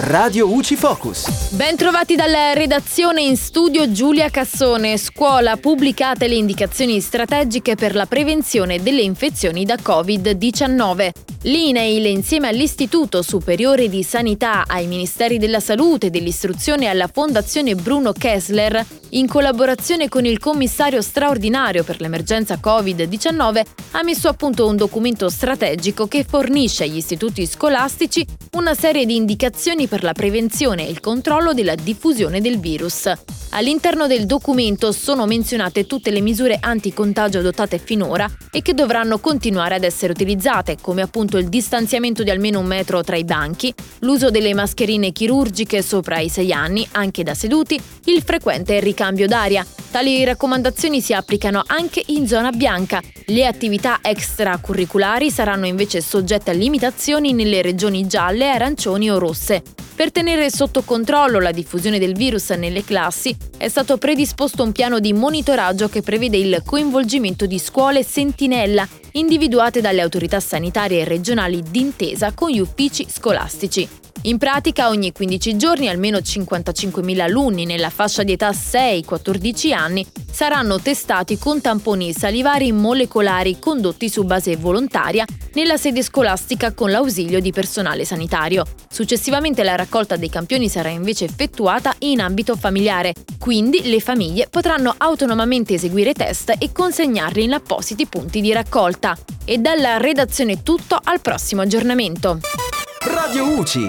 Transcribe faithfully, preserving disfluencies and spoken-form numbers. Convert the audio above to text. Radio U C I Focus. Bentrovati dalla redazione, in studio Giulia Cassone. Scuola, pubblicate le indicazioni strategiche per la prevenzione delle infezioni da covid diciannove. L'INEIL, insieme all'Istituto Superiore di Sanità, ai Ministeri della Salute, dell'Istruzione e alla Fondazione Bruno Kessler, in collaborazione con il Commissario straordinario per l'emergenza covid diciannove, ha messo a punto un documento strategico che fornisce agli istituti scolastici una serie di indicazioni per la prevenzione e il controllo della diffusione del virus. All'interno del documento sono menzionate tutte le misure anticontagio adottate finora e che dovranno continuare ad essere utilizzate, come appunto il distanziamento di almeno un metro tra i banchi, l'uso delle mascherine chirurgiche sopra i sei anni, anche da seduti, il frequente ricambio d'aria. Tali raccomandazioni si applicano anche in zona bianca. Le attività extracurriculari saranno invece soggette a limitazioni nelle regioni gialle, arancioni o rosse. Per tenere sotto controllo la diffusione del virus nelle classi è stato predisposto un piano di monitoraggio che prevede il coinvolgimento di scuole sentinella individuate dalle autorità sanitarie e regionali d'intesa con gli uffici scolastici. In pratica ogni quindici giorni almeno cinquantacinquemila alunni nella fascia di età sei quattordici anni saranno testati con tamponi salivari molecolari condotti su base volontaria nella sede scolastica con l'ausilio di personale sanitario. Successivamente la raccolta dei campioni sarà invece effettuata in ambito familiare, quindi le famiglie potranno autonomamente eseguire test e consegnarli in appositi punti di raccolta. E dalla redazione tutto, al prossimo aggiornamento. Radio U C I.